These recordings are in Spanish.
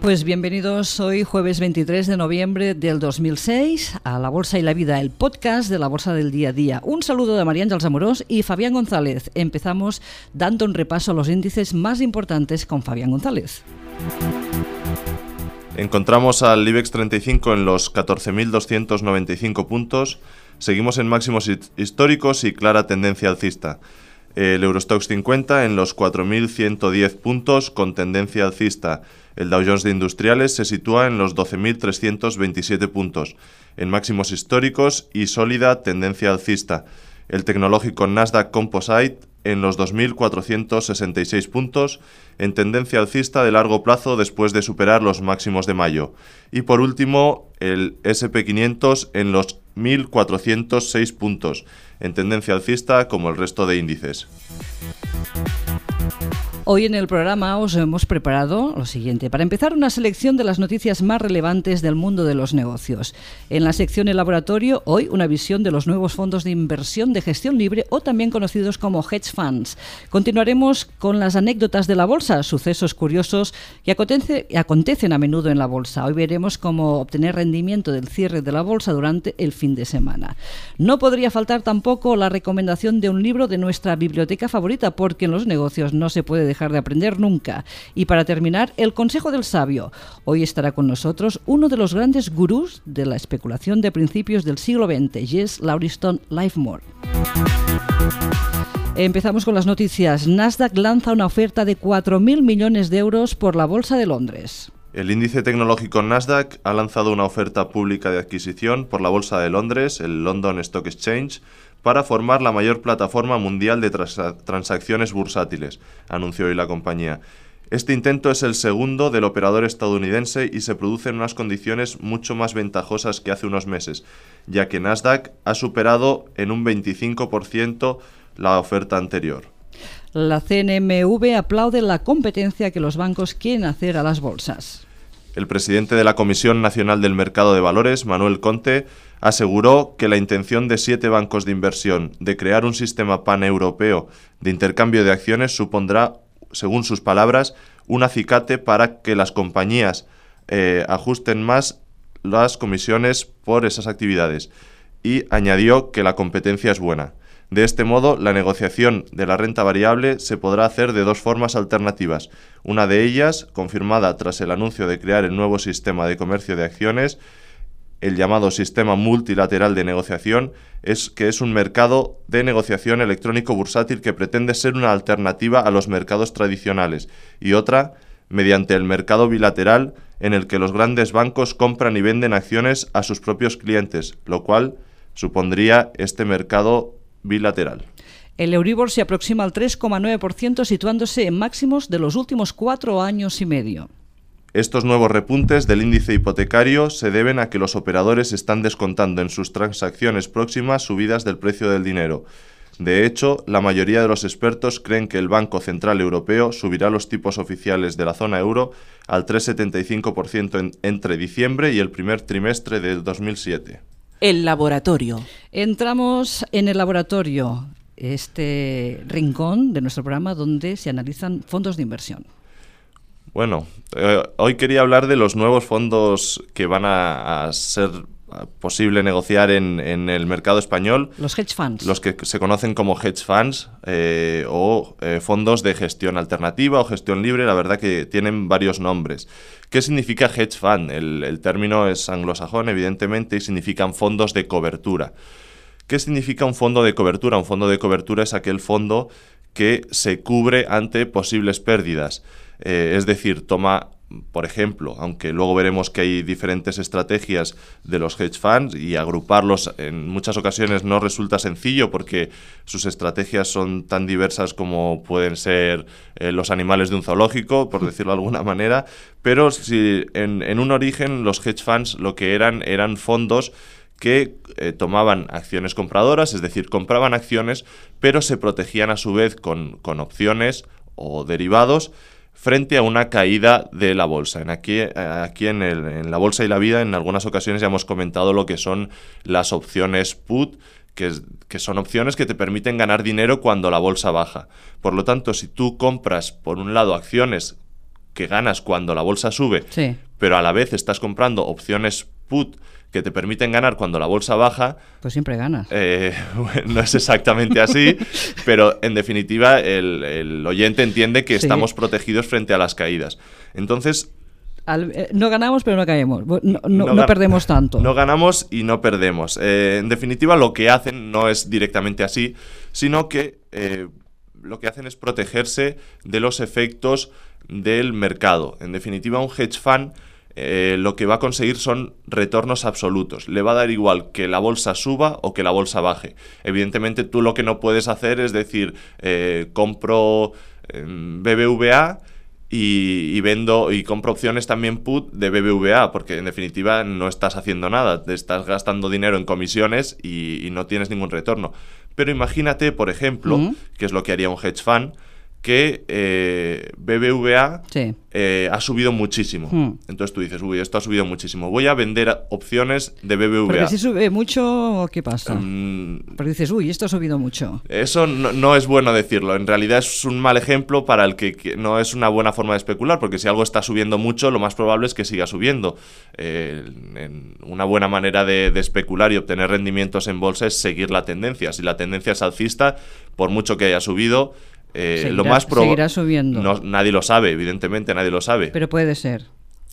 Pues bienvenidos hoy jueves 23 de noviembre del 2006 a La Bolsa y la Vida, el podcast de la Bolsa del Día a Día. Un saludo de María Ángels Amorós y Fabián González. Empezamos dando un repaso a los índices más importantes con Fabián González. Encontramos al IBEX 35 en los 14.295 puntos. Seguimos en máximos históricos y clara tendencia alcista. El Eurostoxx 50 en los 4.110 puntos con tendencia alcista. El Dow Jones de Industriales se sitúa en los 12.327 puntos, en máximos históricos y sólida tendencia alcista. El tecnológico Nasdaq Composite en los 2.466 puntos, en tendencia alcista de largo plazo después de superar los máximos de mayo. Y por último, el S&P 500 en los 1.406 puntos, en tendencia alcista como el resto de índices. Hoy en el programa os hemos preparado lo siguiente. Para empezar, una selección de las noticias más relevantes del mundo de los negocios. En la sección El Laboratorio, hoy una visión de los nuevos fondos de inversión de gestión libre o también conocidos como hedge funds. Continuaremos con las anécdotas de la bolsa, sucesos curiosos que acontecen a menudo en la bolsa. Hoy veremos cómo obtener rendimiento del cierre de la bolsa durante el fin de semana. No podría faltar tampoco la recomendación de un libro de nuestra biblioteca favorita, porque en los negocios no se puede dejar de aprender nunca. Y para terminar, el consejo del sabio. Hoy estará con nosotros uno de los grandes gurús de la especulación de principios del siglo XX, Jesse Lauriston Livermore. Empezamos con las noticias. Nasdaq lanza una oferta de 4.000 millones de euros por la Bolsa de Londres. El índice tecnológico Nasdaq ha lanzado una oferta pública de adquisición por la Bolsa de Londres, el London Stock Exchange, para formar la mayor plataforma mundial de transacciones bursátiles, anunció hoy la compañía. Este intento es el segundo del operador estadounidense y se produce en unas condiciones mucho más ventajosas que hace unos meses, ya que Nasdaq ha superado en un 25% la oferta anterior. La CNMV aplaude la competencia que los bancos quieren hacer a las bolsas. El presidente de la Comisión Nacional del Mercado de Valores, Manuel Conte, aseguró que la intención de 7 bancos de inversión de crear un sistema paneuropeo de intercambio de acciones supondrá, según sus palabras, un acicate para que las compañías ajusten más las comisiones por esas actividades, y añadió que la competencia es buena. De este modo, la negociación de la renta variable se podrá hacer de 2 formas alternativas. Una de ellas, confirmada tras el anuncio de crear el nuevo sistema de comercio de acciones, el llamado sistema multilateral de negociación, es que es un mercado de negociación electrónico bursátil que pretende ser una alternativa a los mercados tradicionales, y otra, mediante el mercado bilateral, en el que los grandes bancos compran y venden acciones a sus propios clientes, lo cual supondría este mercado bilateral. El Euribor se aproxima al 3,9%, situándose en máximos de los últimos 4 años y medio. Estos nuevos repuntes del índice hipotecario se deben a que los operadores están descontando en sus transacciones próximas subidas del precio del dinero. De hecho, la mayoría de los expertos creen que el Banco Central Europeo subirá los tipos oficiales de la zona euro al 3,75% entre diciembre y el primer trimestre del 2007. El Laboratorio. Entramos en el Laboratorio, este rincón de nuestro programa donde se analizan fondos de inversión. Bueno, hoy quería hablar de los nuevos fondos que van a ser posible negociar en el mercado español. Los hedge funds. Los que se conocen como hedge funds o fondos de gestión alternativa o gestión libre. La verdad que tienen varios nombres. ¿Qué significa hedge fund? El término es anglosajón, evidentemente, y significan fondos de cobertura. ¿Qué significa un fondo de cobertura? Un fondo de cobertura es aquel fondo que se cubre ante posibles pérdidas. Es decir, toma, por ejemplo, aunque luego veremos que hay diferentes estrategias de los hedge funds y agruparlos en muchas ocasiones no resulta sencillo porque sus estrategias son tan diversas como pueden ser los animales de un zoológico, por decirlo de alguna manera, pero si en un origen los hedge funds lo que eran fondos que tomaban acciones compradoras, es decir, compraban acciones, pero se protegían a su vez con opciones o derivados frente a una caída de la bolsa. Aquí en La Bolsa y la Vida en algunas ocasiones ya hemos comentado lo que son las opciones put, que son opciones que te permiten ganar dinero cuando la bolsa baja. Por lo tanto, si tú compras, por un lado, acciones que ganas cuando la bolsa sube, sí, pero a la vez estás comprando opciones put que te permiten ganar cuando la bolsa baja... Pues siempre ganas. Bueno, no es exactamente así, pero en definitiva el oyente entiende que sí, estamos protegidos frente a las caídas. Entonces... no ganamos, pero no caemos. No perdemos tanto. No ganamos y no perdemos. En definitiva, lo que hacen no es directamente así, sino que lo que hacen es protegerse de los efectos del mercado. En definitiva, un hedge fund lo que va a conseguir son retornos absolutos. Le va a dar igual que la bolsa suba o que la bolsa baje. Evidentemente, tú lo que no puedes hacer es decir, compro BBVA... Y vendo y compro opciones también put de BBVA, porque en definitiva no estás haciendo nada, te estás gastando dinero en comisiones y no tienes ningún retorno. Pero imagínate, por ejemplo, que es lo que haría un hedge fund, que BBVA sí, ha subido muchísimo. Entonces tú dices, uy, esto ha subido muchísimo, voy a vender opciones de BBVA. Porque si sube mucho, ¿qué pasa? Porque dices, uy, esto ha subido mucho. Eso no es bueno decirlo. En realidad es un mal ejemplo para el que no es una buena forma de especular, porque si algo está subiendo mucho, lo más probable es que siga subiendo. Una buena manera de especular y obtener rendimientos en bolsa es seguir la tendencia. Si la tendencia es alcista, por mucho que haya subido, seguirá subiendo. No, nadie lo sabe, evidentemente, nadie lo sabe. Pero puede ser.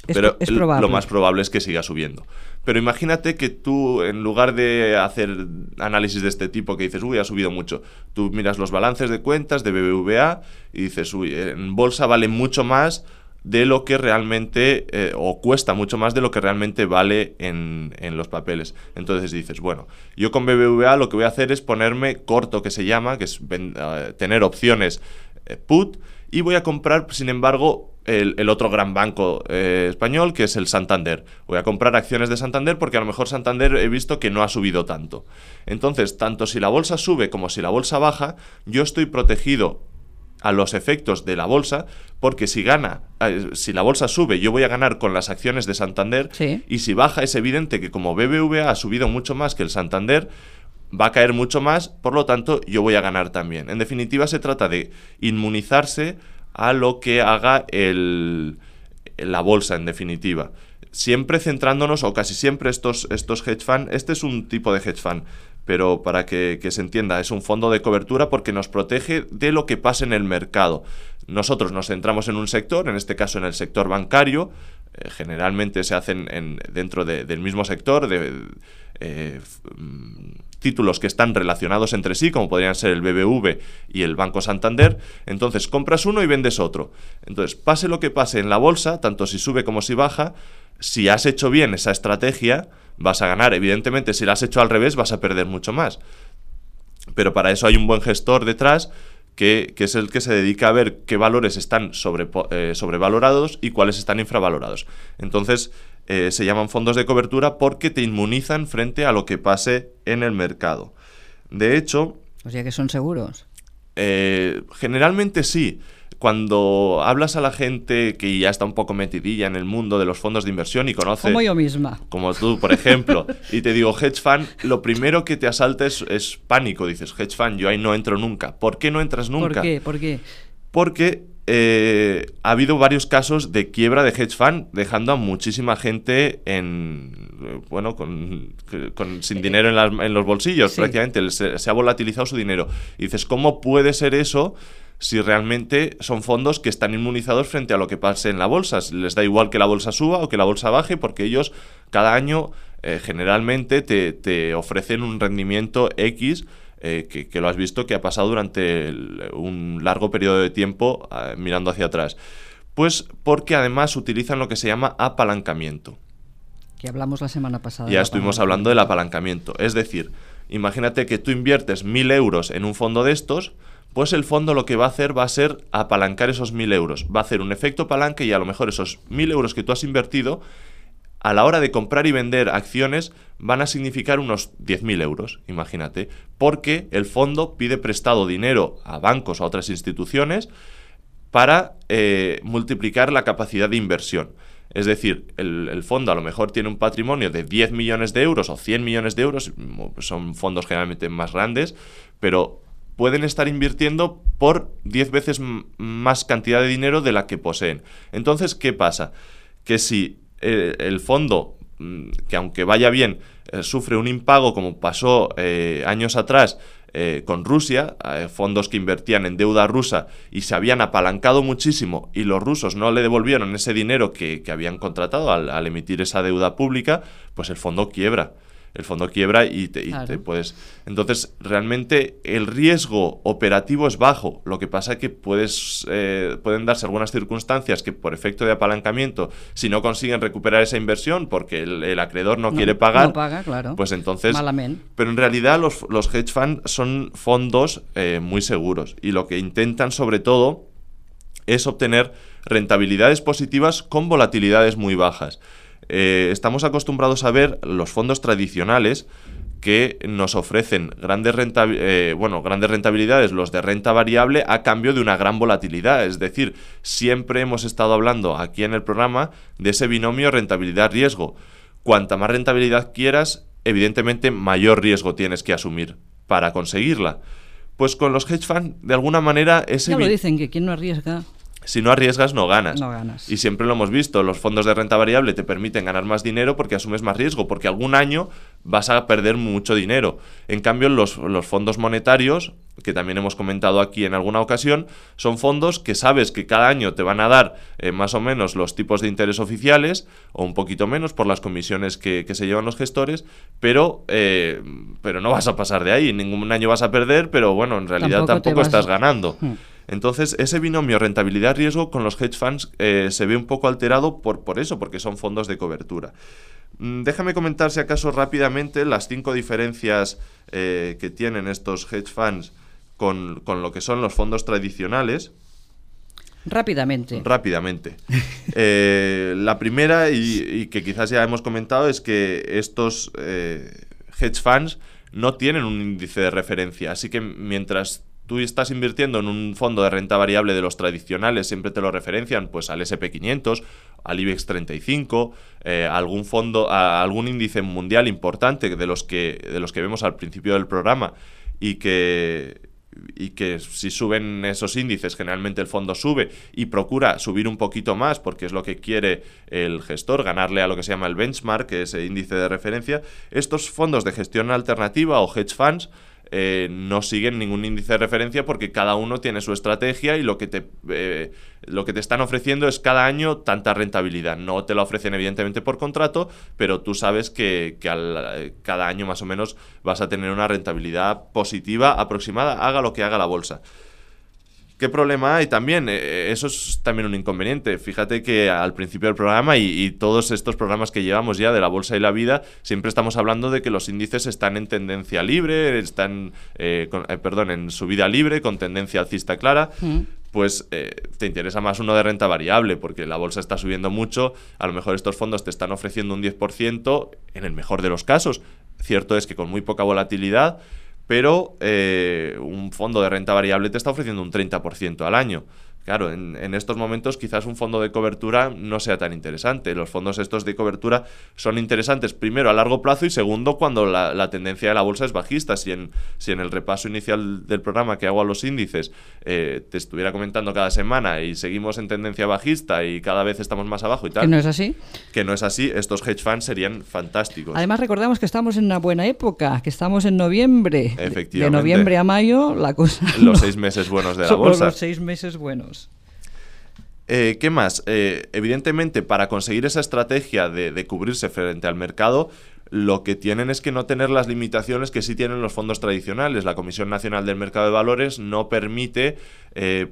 Es probable. Lo más probable es que siga subiendo. Pero imagínate que tú, en lugar de hacer análisis de este tipo que dices, uy, ha subido mucho, tú miras los balances de cuentas de BBVA y dices, uy, en bolsa vale mucho más de lo que realmente, o cuesta mucho más de lo que realmente vale en los papeles. Entonces dices, bueno, yo con BBVA lo que voy a hacer es ponerme corto, que se llama, que es tener opciones put, y voy a comprar, sin embargo, el otro gran banco español, que es el Santander. Voy a comprar acciones de Santander porque a lo mejor Santander he visto que no ha subido tanto. Entonces, tanto si la bolsa sube como si la bolsa baja, yo estoy protegido a los efectos de la bolsa, porque si la bolsa sube, yo voy a ganar con las acciones de Santander, sí, y si baja es evidente que como BBVA ha subido mucho más que el Santander, va a caer mucho más, por lo tanto yo voy a ganar también. En definitiva, se trata de inmunizarse a lo que haga la bolsa, en definitiva. Siempre centrándonos, o casi siempre estos hedge funds, este es un tipo de hedge fund, pero para que se entienda, es un fondo de cobertura porque nos protege de lo que pasa en el mercado. Nosotros nos centramos en un sector, en este caso en el sector bancario, generalmente se hacen dentro del mismo sector, títulos que están relacionados entre sí, como podrían ser el BBV y el Banco Santander. Entonces compras uno y vendes otro. Entonces, pase lo que pase en la bolsa, tanto si sube como si baja, si has hecho bien esa estrategia, vas a ganar. Evidentemente, si la has hecho al revés, vas a perder mucho más. Pero para eso hay un buen gestor detrás, que es el que se dedica a ver qué valores están sobrevalorados y cuáles están infravalorados. Entonces, se llaman fondos de cobertura porque te inmunizan frente a lo que pase en el mercado. De hecho... O sea que son seguros. Generalmente sí. Cuando hablas a la gente que ya está un poco metidilla en el mundo de los fondos de inversión y conoce... Como yo misma. Como tú, por ejemplo. Y te digo, hedge fund, lo primero que te asalta es pánico. Dices, hedge fund, yo ahí no entro nunca. ¿Por qué no entras nunca? ¿Por qué? Porque ha habido varios casos de quiebra de hedge fund, dejando a muchísima gente sin dinero en los bolsillos, sí, prácticamente. Se ha volatilizado su dinero. Y dices, ¿cómo puede ser eso? Si realmente son fondos que están inmunizados frente a lo que pase en la bolsa. Les da igual que la bolsa suba o que la bolsa baje, porque ellos cada año generalmente te ofrecen un rendimiento X que lo has visto que ha pasado durante un largo periodo de tiempo mirando hacia atrás. Pues porque además utilizan lo que se llama apalancamiento. Que hablamos la semana pasada. Ya estuvimos hablando del apalancamiento. Es decir, imagínate que tú inviertes 1.000 euros en un fondo de estos, pues el fondo lo que va a hacer va a ser apalancar esos 1.000 euros. Va a hacer un efecto palanca y a lo mejor esos 1.000 euros que tú has invertido, a la hora de comprar y vender acciones, van a significar unos 10.000 euros, imagínate. Porque el fondo pide prestado dinero a bancos o a otras instituciones para multiplicar la capacidad de inversión. Es decir, el fondo a lo mejor tiene un patrimonio de 10 millones de euros o 100 millones de euros, son fondos generalmente más grandes, pero... pueden estar invirtiendo por 10 veces más cantidad de dinero de la que poseen. Entonces, ¿qué pasa? Que si el fondo, que aunque vaya bien, sufre un impago como pasó años atrás con Rusia, fondos que invertían en deuda rusa y se habían apalancado muchísimo y los rusos no le devolvieron ese dinero que habían contratado al emitir esa deuda pública, pues el fondo quiebra. El fondo quiebra y te puedes... Entonces, realmente el riesgo operativo es bajo. Lo que pasa es que pueden darse algunas circunstancias que por efecto de apalancamiento, si no consiguen recuperar esa inversión porque el acreedor no quiere pagar, no paga, claro. Pues entonces... Malamente. Pero en realidad los hedge funds son fondos muy seguros y lo que intentan sobre todo es obtener rentabilidades positivas con volatilidades muy bajas. Estamos acostumbrados a ver los fondos tradicionales que nos ofrecen grandes rentabilidades, los de renta variable, a cambio de una gran volatilidad. Es decir, siempre hemos estado hablando aquí en el programa de ese binomio rentabilidad-riesgo. Cuanta más rentabilidad quieras, evidentemente mayor riesgo tienes que asumir para conseguirla. Pues con los hedge funds, de alguna manera... Ya lo dicen, que quien no arriesga... Si no arriesgas, no ganas. Y siempre lo hemos visto, los fondos de renta variable te permiten ganar más dinero porque asumes más riesgo, porque algún año vas a perder mucho dinero. En cambio, los fondos monetarios, que también hemos comentado aquí en alguna ocasión, son fondos que sabes que cada año te van a dar más o menos los tipos de interés oficiales, o un poquito menos por las comisiones que se llevan los gestores, pero no vas a pasar de ahí. Ningún año vas a perder, pero bueno, en realidad tampoco estás ganando. Entonces, ese binomio rentabilidad-riesgo con los hedge funds se ve un poco alterado por eso, porque son fondos de cobertura. Déjame comentar, si acaso, rápidamente las 5 diferencias que tienen estos hedge funds con lo que son los fondos tradicionales. Rápidamente. La primera, y que quizás ya hemos comentado, es que estos hedge funds no tienen un índice de referencia, así que mientras... tú estás invirtiendo en un fondo de renta variable de los tradicionales, siempre te lo referencian pues al S&P 500, al IBEX 35, algún índice mundial importante de los que vemos al principio del programa y que si suben esos índices generalmente el fondo sube y procura subir un poquito más porque es lo que quiere el gestor, ganarle a lo que se llama el benchmark, que es el índice de referencia. Estos fondos de gestión alternativa o hedge funds no siguen ningún índice de referencia porque cada uno tiene su estrategia y lo que te están ofreciendo es cada año tanta rentabilidad. No te la ofrecen evidentemente por contrato, pero tú sabes que cada año más o menos vas a tener una rentabilidad positiva aproximada, haga lo que haga la bolsa. ¿Qué problema hay también? Eso es también un inconveniente. Fíjate que al principio del programa y todos estos programas que llevamos ya de la bolsa y la vida, siempre estamos hablando de que los índices están en tendencia libre, en subida libre, con tendencia alcista clara. Pues te interesa más uno de renta variable, porque la bolsa está subiendo mucho, a lo mejor estos fondos te están ofreciendo un 10%, en el mejor de los casos. Cierto es que con muy poca volatilidad, pero un fondo de renta variable te está ofreciendo un 30% al año. Claro, en estos momentos quizás un fondo de cobertura no sea tan interesante. Los fondos estos de cobertura son interesantes, primero, a largo plazo, y segundo, cuando la tendencia de la bolsa es bajista. Si en el repaso inicial del programa que hago a los índices te estuviera comentando cada semana y seguimos en tendencia bajista y cada vez estamos más abajo y tal... Que no es así, estos hedge funds serían fantásticos. Además, recordamos que estamos en una buena época, que estamos en noviembre. Efectivamente. De noviembre a mayo la cosa... Los 6 meses buenos de la bolsa. Los 6 meses buenos. ¿Qué más? Evidentemente, para conseguir esa estrategia de cubrirse frente al mercado, lo que tienen es que no tener las limitaciones que sí tienen los fondos tradicionales. La Comisión Nacional del Mercado de Valores no permite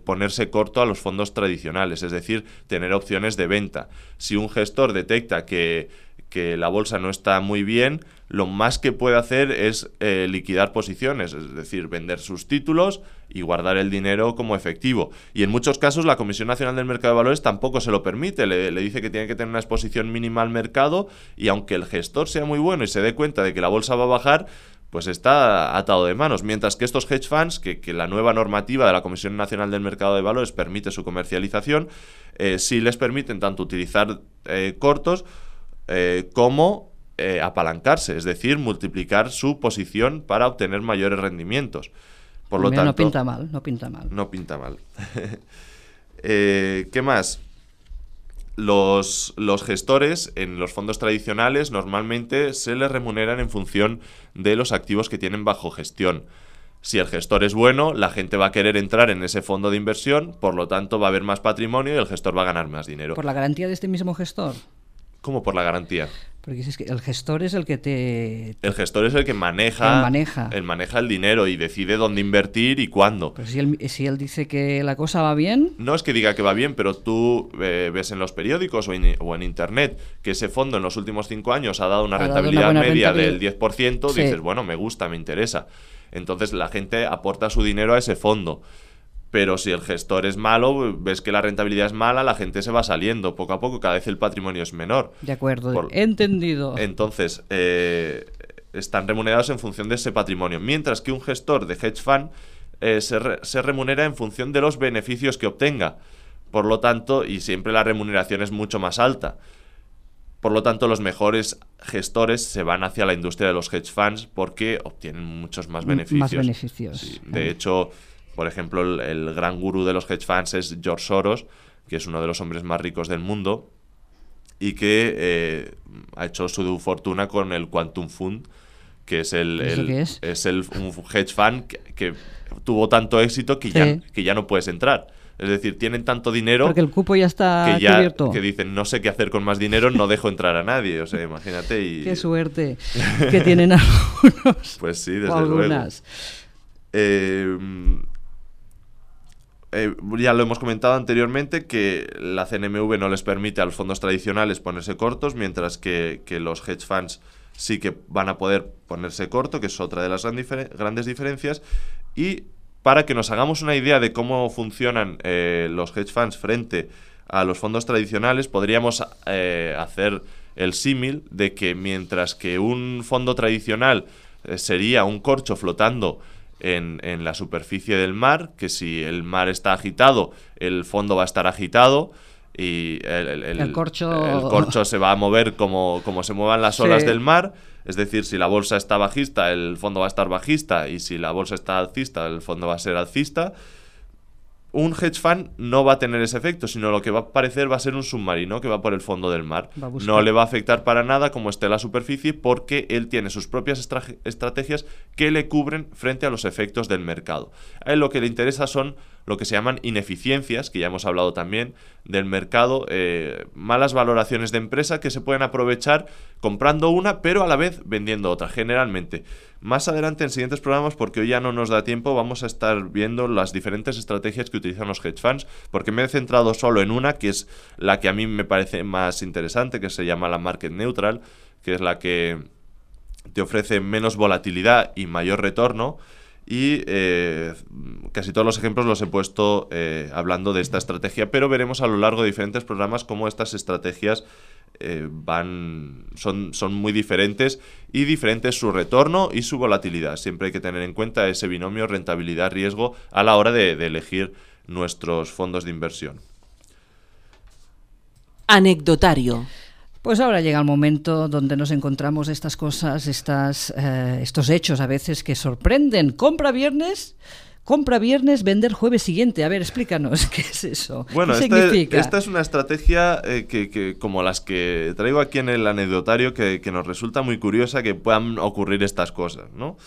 ponerse corto a los fondos tradicionales, es decir, tener opciones de venta. Si un gestor detecta que la bolsa no está muy bien, lo más que puede hacer es liquidar posiciones, es decir, vender sus títulos y guardar el dinero como efectivo. Y en muchos casos la Comisión Nacional del Mercado de Valores tampoco se lo permite, le dice que tiene que tener una exposición mínima al mercado, y aunque el gestor sea muy bueno y se dé cuenta de que la bolsa va a bajar, pues está atado de manos. Mientras que estos hedge funds, que la nueva normativa de la Comisión Nacional del Mercado de Valores permite su comercialización, sí les permiten tanto utilizar cortos, cómo apalancarse, es decir, multiplicar su posición para obtener mayores rendimientos. Por lo tanto, no pinta mal, no pinta mal. No pinta mal. ¿Qué más? Los gestores en los fondos tradicionales normalmente se les remuneran en función de los activos que tienen bajo gestión. Si el gestor es bueno, la gente va a querer entrar en ese fondo de inversión, por lo tanto va a haber más patrimonio y el gestor va a ganar más dinero. ¿Por la garantía de este mismo gestor? ¿Cómo por la garantía? Porque es que el gestor es el que te... El gestor es el que maneja el dinero y decide dónde invertir y cuándo. Pero si él dice que la cosa va bien... No es que diga que va bien, pero tú ves en los periódicos o en Internet que ese fondo en los últimos 5 años ha dado una rentabilidad media del 10%, sí. Dices, bueno, me gusta, me interesa. Entonces la gente aporta su dinero a ese fondo. Pero si el gestor es malo, ves que la rentabilidad es mala, la gente se va saliendo poco a poco, cada vez el patrimonio es menor. De acuerdo, entendido. Entonces, están remunerados en función de ese patrimonio, mientras que un gestor de hedge fund se remunera en función de los beneficios que obtenga. Por lo tanto, y siempre la remuneración es mucho más alta. Por lo tanto, los mejores gestores se van hacia la industria de los hedge funds porque obtienen muchos más beneficios. Más beneficios. Sí, de hecho... Por ejemplo, el gran gurú de los hedge funds es George Soros, que es uno de los hombres más ricos del mundo y que ha hecho su fortuna con el Quantum Fund, que es un hedge fund que tuvo tanto éxito que, sí. ya no puedes entrar. Es decir, tienen tanto dinero... Porque el cupo ya está cubierto. Que dicen, no sé qué hacer con más dinero, no dejo entrar a nadie. O sea, imagínate. Y... Qué suerte que tienen algunos. Pues sí, desde luego. Ya lo hemos comentado anteriormente que la CNMV no les permite a los fondos tradicionales ponerse cortos, mientras que los hedge funds sí que van a poder ponerse corto, que es otra de las grandes diferencias. Y para que nos hagamos una idea de cómo funcionan los hedge funds frente a los fondos tradicionales, podríamos hacer el símil de que mientras que un fondo tradicional sería un corcho flotando en la superficie del mar, que si el mar está agitado, el fondo va a estar agitado y el corcho se va a mover como se muevan las olas del mar. Es decir, si la bolsa está bajista, el fondo va a estar bajista, y si la bolsa está alcista, el fondo va a ser alcista. Un hedge fund no va a tener ese efecto, sino lo que va a aparecer va a ser un submarino que va por el fondo del mar. No le va a afectar para nada como esté la superficie, porque él tiene sus propias estrategias que le cubren frente a los efectos del mercado. A él lo que le interesa son lo que se llaman ineficiencias, que ya hemos hablado también del mercado, malas valoraciones de empresa que se pueden aprovechar comprando una, pero a la vez vendiendo otra, generalmente. Más adelante en siguientes programas, porque hoy ya no nos da tiempo, vamos a estar viendo las diferentes estrategias que utilizan los hedge funds, porque me he centrado solo en una, que es la que a mí me parece más interesante, que se llama la market neutral, que es la que te ofrece menos volatilidad y mayor retorno. Y casi todos los ejemplos los he puesto hablando de esta estrategia, pero veremos a lo largo de diferentes programas cómo estas estrategias son muy diferentes, y diferentes su retorno y su volatilidad. Siempre hay que tener en cuenta ese binomio rentabilidad-riesgo a la hora de elegir nuestros fondos de inversión. Anecdotario. Pues ahora llega el momento donde nos encontramos estas cosas, estos hechos a veces que sorprenden. Compra viernes, vender jueves siguiente. A ver, explícanos, ¿qué es eso? Bueno, ¿qué significa? Esta es una estrategia que como las que traigo aquí en el anecdotario, que nos resulta muy curiosa que puedan ocurrir estas cosas, ¿no?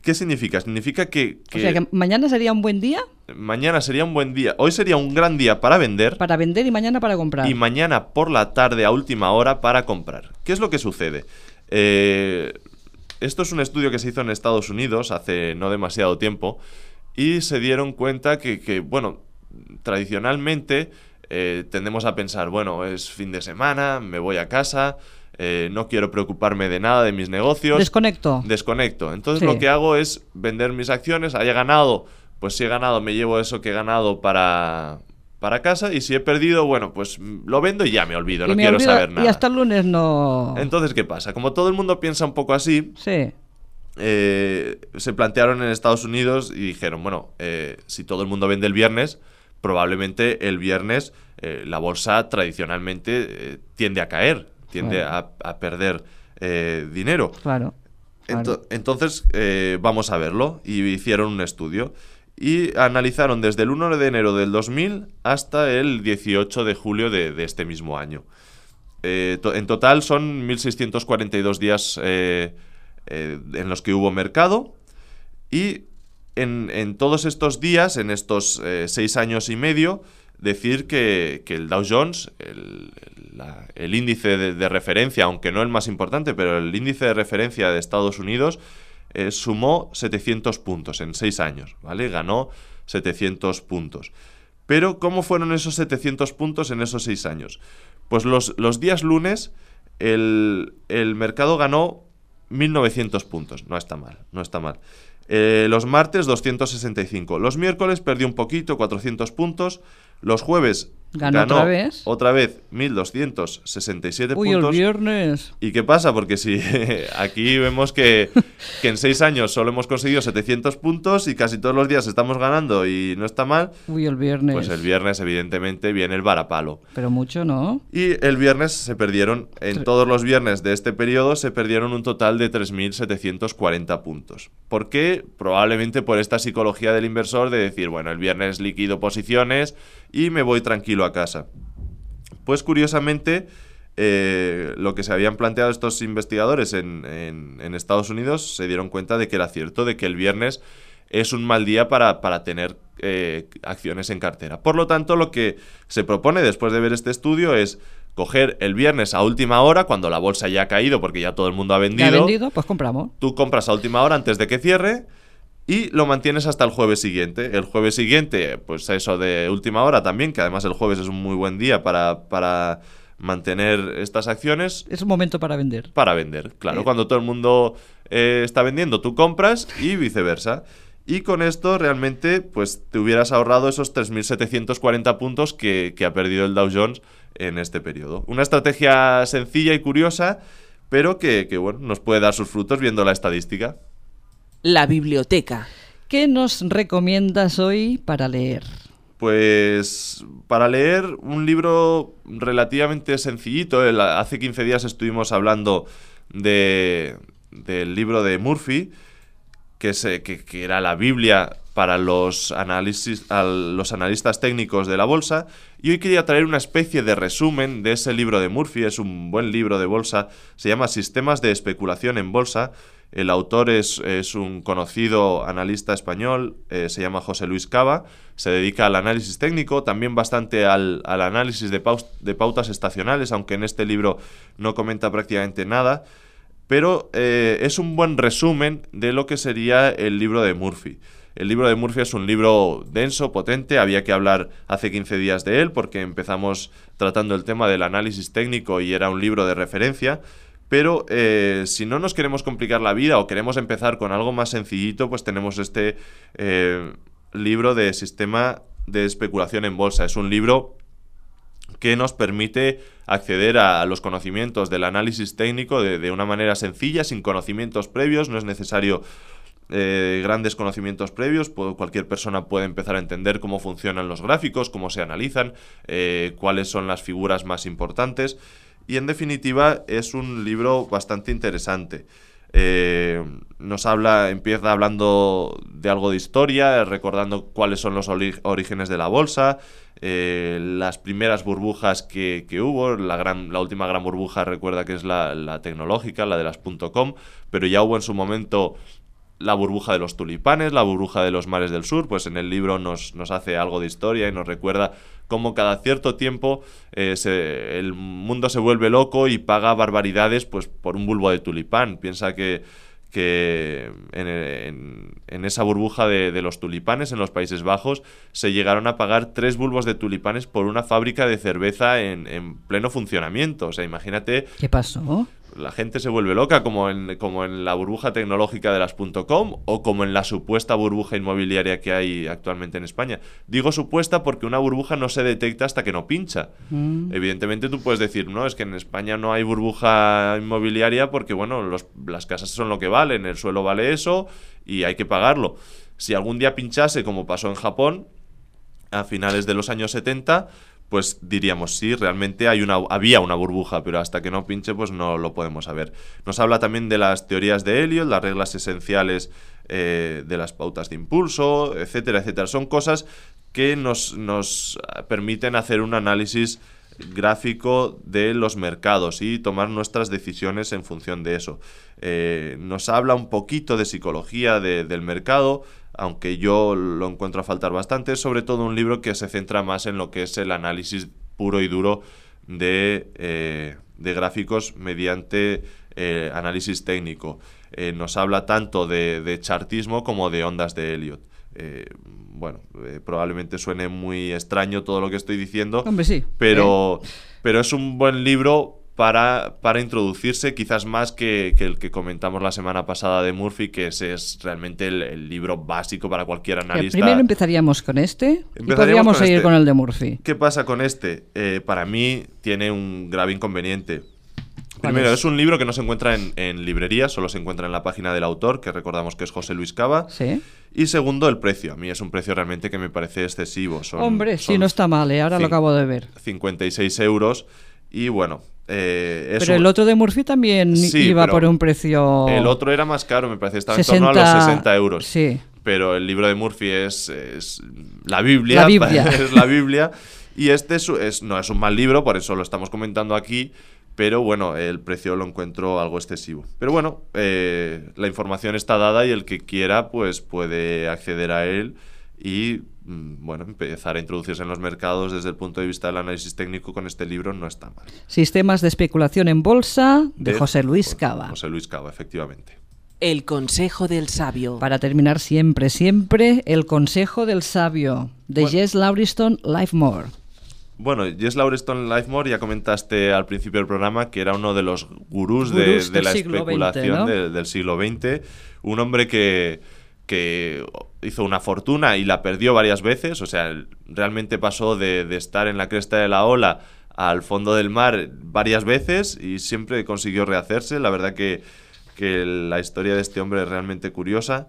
¿Qué significa? Significa que... O sea, que mañana sería un buen día. Mañana sería un buen día. Hoy sería un gran día para vender. Para vender, y mañana para comprar. Y mañana por la tarde a última hora para comprar. ¿Qué es lo que sucede? Esto es un estudio que se hizo en Estados Unidos hace no demasiado tiempo, y se dieron cuenta que bueno, tradicionalmente tendemos a pensar, bueno, es fin de semana, me voy a casa... no quiero preocuparme de nada de mis negocios. Desconecto. Entonces sí. Lo que hago es vender mis acciones. Haya ganado, pues si he ganado me llevo eso que he ganado para casa, y si he perdido, bueno, pues lo vendo y ya me olvido, no quiero saber nada. Y hasta el lunes no... Entonces, ¿qué pasa? Como todo el mundo piensa un poco así, sí. Se plantearon en Estados Unidos y dijeron, bueno, si todo el mundo vende el viernes, probablemente el viernes la bolsa tradicionalmente tiende a caer. Tiende a perder dinero. Claro. Entonces vamos a verlo, y hicieron un estudio y analizaron desde el 1 de enero del 2000 hasta el 18 de julio de este mismo año. En total son 1.642 días en los que hubo mercado, y en todos estos días, en estos 6 años y medio, decir que el Dow Jones, el índice de referencia, aunque no el más importante, pero el índice de referencia de Estados Unidos, sumó 700 puntos en 6 años, ¿vale? Ganó 700 puntos. Pero, ¿cómo fueron esos 700 puntos en esos 6 años? Pues los días lunes el mercado ganó 1.900 puntos. No está mal, no está mal. Los martes, 265. Los miércoles perdió un poquito, 400 puntos. Los jueves ganó otra vez 1.267 puntos. El viernes. ¿Y qué pasa? Porque si aquí vemos que en 6 años solo hemos conseguido 700 puntos y casi todos los días estamos ganando y no está mal. El viernes. Pues el viernes, evidentemente, viene el varapalo. Pero mucho, ¿no? Y el viernes se perdieron, en todos los viernes de este periodo, se perdieron un total de 3.740 puntos. ¿Por qué? Probablemente por esta psicología del inversor de decir, bueno, el viernes liquido posiciones y me voy tranquilo a casa. Pues curiosamente, lo que se habían planteado estos investigadores en Estados Unidos, se dieron cuenta de que era cierto, de que el viernes es un mal día para tener acciones en cartera. Por lo tanto, lo que se propone después de ver este estudio es coger el viernes a última hora, cuando la bolsa ya ha caído porque ya todo el mundo ha vendido. ¿Ya ha vendido? Pues compramos. Tú compras a última hora antes de que cierre, y lo mantienes hasta el jueves siguiente. El jueves siguiente, pues eso de última hora también, que además el jueves es un muy buen día para mantener estas acciones. Es un momento para vender. Para vender, claro. Cuando todo el mundo está vendiendo, tú compras y viceversa. Y con esto realmente pues te hubieras ahorrado esos 3.740 puntos que ha perdido el Dow Jones en este periodo. Una estrategia sencilla y curiosa, pero que bueno, nos puede dar sus frutos viendo la estadística. La biblioteca. ¿Qué nos recomiendas hoy para leer? Pues para leer un libro relativamente sencillito. Hace 15 días estuvimos hablando del libro de Murphy, que era la Biblia para los analistas técnicos de la bolsa. Y hoy quería traer una especie de resumen de ese libro de Murphy. Es un buen libro de bolsa. Se llama Sistemas de especulación en bolsa. El autor es un conocido analista español, se llama José Luis Cava, se dedica al análisis técnico, también bastante al análisis de pautas estacionales, aunque en este libro no comenta prácticamente nada, pero es un buen resumen de lo que sería el libro de Murphy. El libro de Murphy es un libro denso, potente, había que hablar hace 15 días de él porque empezamos tratando el tema del análisis técnico y era un libro de referencia. Pero si no nos queremos complicar la vida o queremos empezar con algo más sencillito, pues tenemos este libro de Sistema de especulación en bolsa. Es un libro que nos permite acceder a los conocimientos del análisis técnico de una manera sencilla, sin conocimientos previos. No es necesario grandes conocimientos previos. Cualquier persona puede empezar a entender cómo funcionan los gráficos, cómo se analizan, cuáles son las figuras más importantes. Y en definitiva es un libro bastante interesante. Empieza hablando de algo de historia, recordando cuáles son los orígenes de la bolsa, las primeras burbujas que hubo. La última gran burbuja, recuerda que es la tecnológica, la de las .com, pero ya hubo en su momento la burbuja de los tulipanes, la burbuja de los mares del sur. Pues en el libro nos hace algo de historia y nos recuerda cómo cada cierto tiempo el mundo se vuelve loco y paga barbaridades pues por un bulbo de tulipán. Piensa que en esa burbuja de los tulipanes en los Países Bajos se llegaron a pagar 3 bulbos de tulipanes por una fábrica de cerveza en pleno funcionamiento. O sea, imagínate. ¿Qué pasó? La gente se vuelve loca, como en la burbuja tecnológica de las .com o como en la supuesta burbuja inmobiliaria que hay actualmente en España. Digo supuesta porque una burbuja no se detecta hasta que no pincha. Evidentemente tú puedes decir, no, es que en España no hay burbuja inmobiliaria porque, bueno, las casas son lo que valen, el suelo vale eso y hay que pagarlo. Si algún día pinchase, como pasó en Japón a finales de los años 70... pues diríamos sí, realmente había una burbuja, pero hasta que no pinche pues no lo podemos saber. Nos habla también de las teorías de Elliott, las reglas esenciales de las pautas de impulso, etcétera, etcétera. Son cosas que nos permiten hacer un análisis gráfico de los mercados y tomar nuestras decisiones en función de eso. Nos habla un poquito de psicología del mercado, aunque yo lo encuentro a faltar bastante. Es sobre todo un libro que se centra más en lo que es el análisis puro y duro de gráficos mediante análisis técnico. Nos habla tanto de chartismo como de ondas de Elliott. Probablemente suene muy extraño todo lo que estoy diciendo. Hombre, sí. Pero es un buen libro para introducirse, quizás más que el que comentamos la semana pasada de Murphy, que ese es realmente el libro básico para cualquier analista. Primero empezaríamos con este y podríamos seguir con el de Murphy. ¿Qué pasa con este? Para mí tiene un grave inconveniente. Primero, es un libro que no se encuentra en librerías, solo se encuentra en la página del autor, que recordamos que es José Luis Cava. Sí. Y segundo, el precio. A mí es un precio realmente que me parece excesivo. Hombre, sí, no está mal, ahora lo acabo de ver. 56 euros y bueno... pero el otro de Murphy también iba por un precio... El otro era más caro, me parece, estaba en torno a los 60 euros. Sí. Pero el libro de Murphy es la Biblia. La Biblia. Es la Biblia. Y este no es un mal libro, por eso lo estamos comentando aquí. Pero bueno, el precio lo encuentro algo excesivo. Pero bueno, la información está dada y el que quiera pues puede acceder a él y bueno, empezar a introducirse en los mercados desde el punto de vista del análisis técnico con este libro no está mal. Sistemas de especulación en bolsa de José Luis Cava. José Luis Cava, efectivamente. El consejo del sabio. Para terminar siempre, el consejo del sabio de Jesse Lauriston Livermore. Bueno, Jesse Lauriston Livermore, ya comentaste al principio del programa que era uno de los gurús de la especulación 20, ¿no? del siglo XX. Un hombre que hizo una fortuna y la perdió varias veces. O sea, realmente pasó de estar en la cresta de la ola al fondo del mar varias veces y siempre consiguió rehacerse. La verdad que la historia de este hombre es realmente curiosa.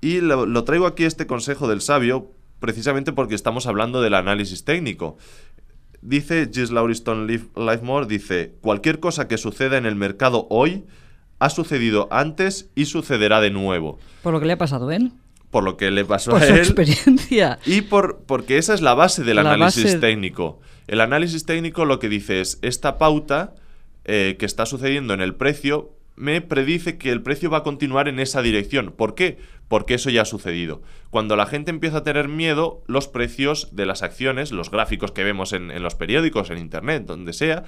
Y lo traigo aquí, este consejo del sabio, precisamente porque estamos hablando del análisis técnico. Dice Jesse Lauriston Livermore, dice: cualquier cosa que suceda en el mercado hoy ha sucedido antes y sucederá de nuevo. Por lo que le ha pasado a él. Por lo que le pasó a él. Por su experiencia. Y porque esa es la base del análisis técnico. El análisis técnico lo que dice es: esta pauta que está sucediendo en el precio me predice que el precio va a continuar en esa dirección. ¿Por qué? Porque eso ya ha sucedido. Cuando la gente empieza a tener miedo, los precios de las acciones, los gráficos que vemos en los periódicos, en internet, donde sea,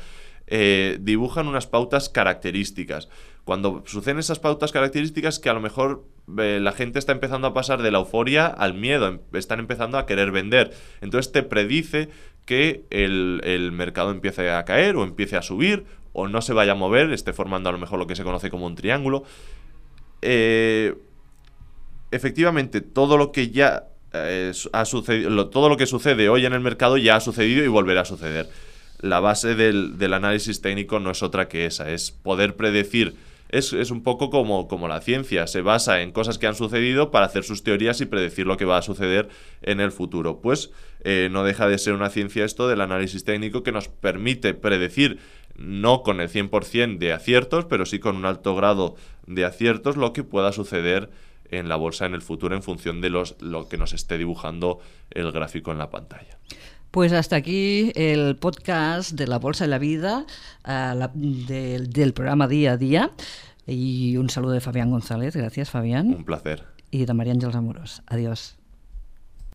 dibujan unas pautas características. Cuando suceden esas pautas características, que a lo mejor la gente está empezando a pasar de la euforia al miedo, están empezando a querer vender. Entonces te predice que el mercado empiece a caer o empiece a subir o no se vaya a mover, esté formando a lo mejor lo que se conoce como un triángulo. Efectivamente, todo lo que ya ha sucedido, todo lo que sucede hoy en el mercado ya ha sucedido y volverá a suceder. La base del análisis técnico no es otra que esa, es poder predecir. Es un poco como la ciencia, se basa en cosas que han sucedido para hacer sus teorías y predecir lo que va a suceder en el futuro. Pues no deja de ser una ciencia esto del análisis técnico, que nos permite predecir, no con el 100% de aciertos, pero sí con un alto grado de aciertos, lo que pueda suceder en la bolsa en el futuro en función de lo que nos esté dibujando el gráfico en la pantalla. Pues hasta aquí el podcast de La Bolsa y la Vida, del programa Día a Día. Y un saludo de Fabián González. Gracias, Fabián. Un placer. Y de María Ángeles Amorós. Adiós.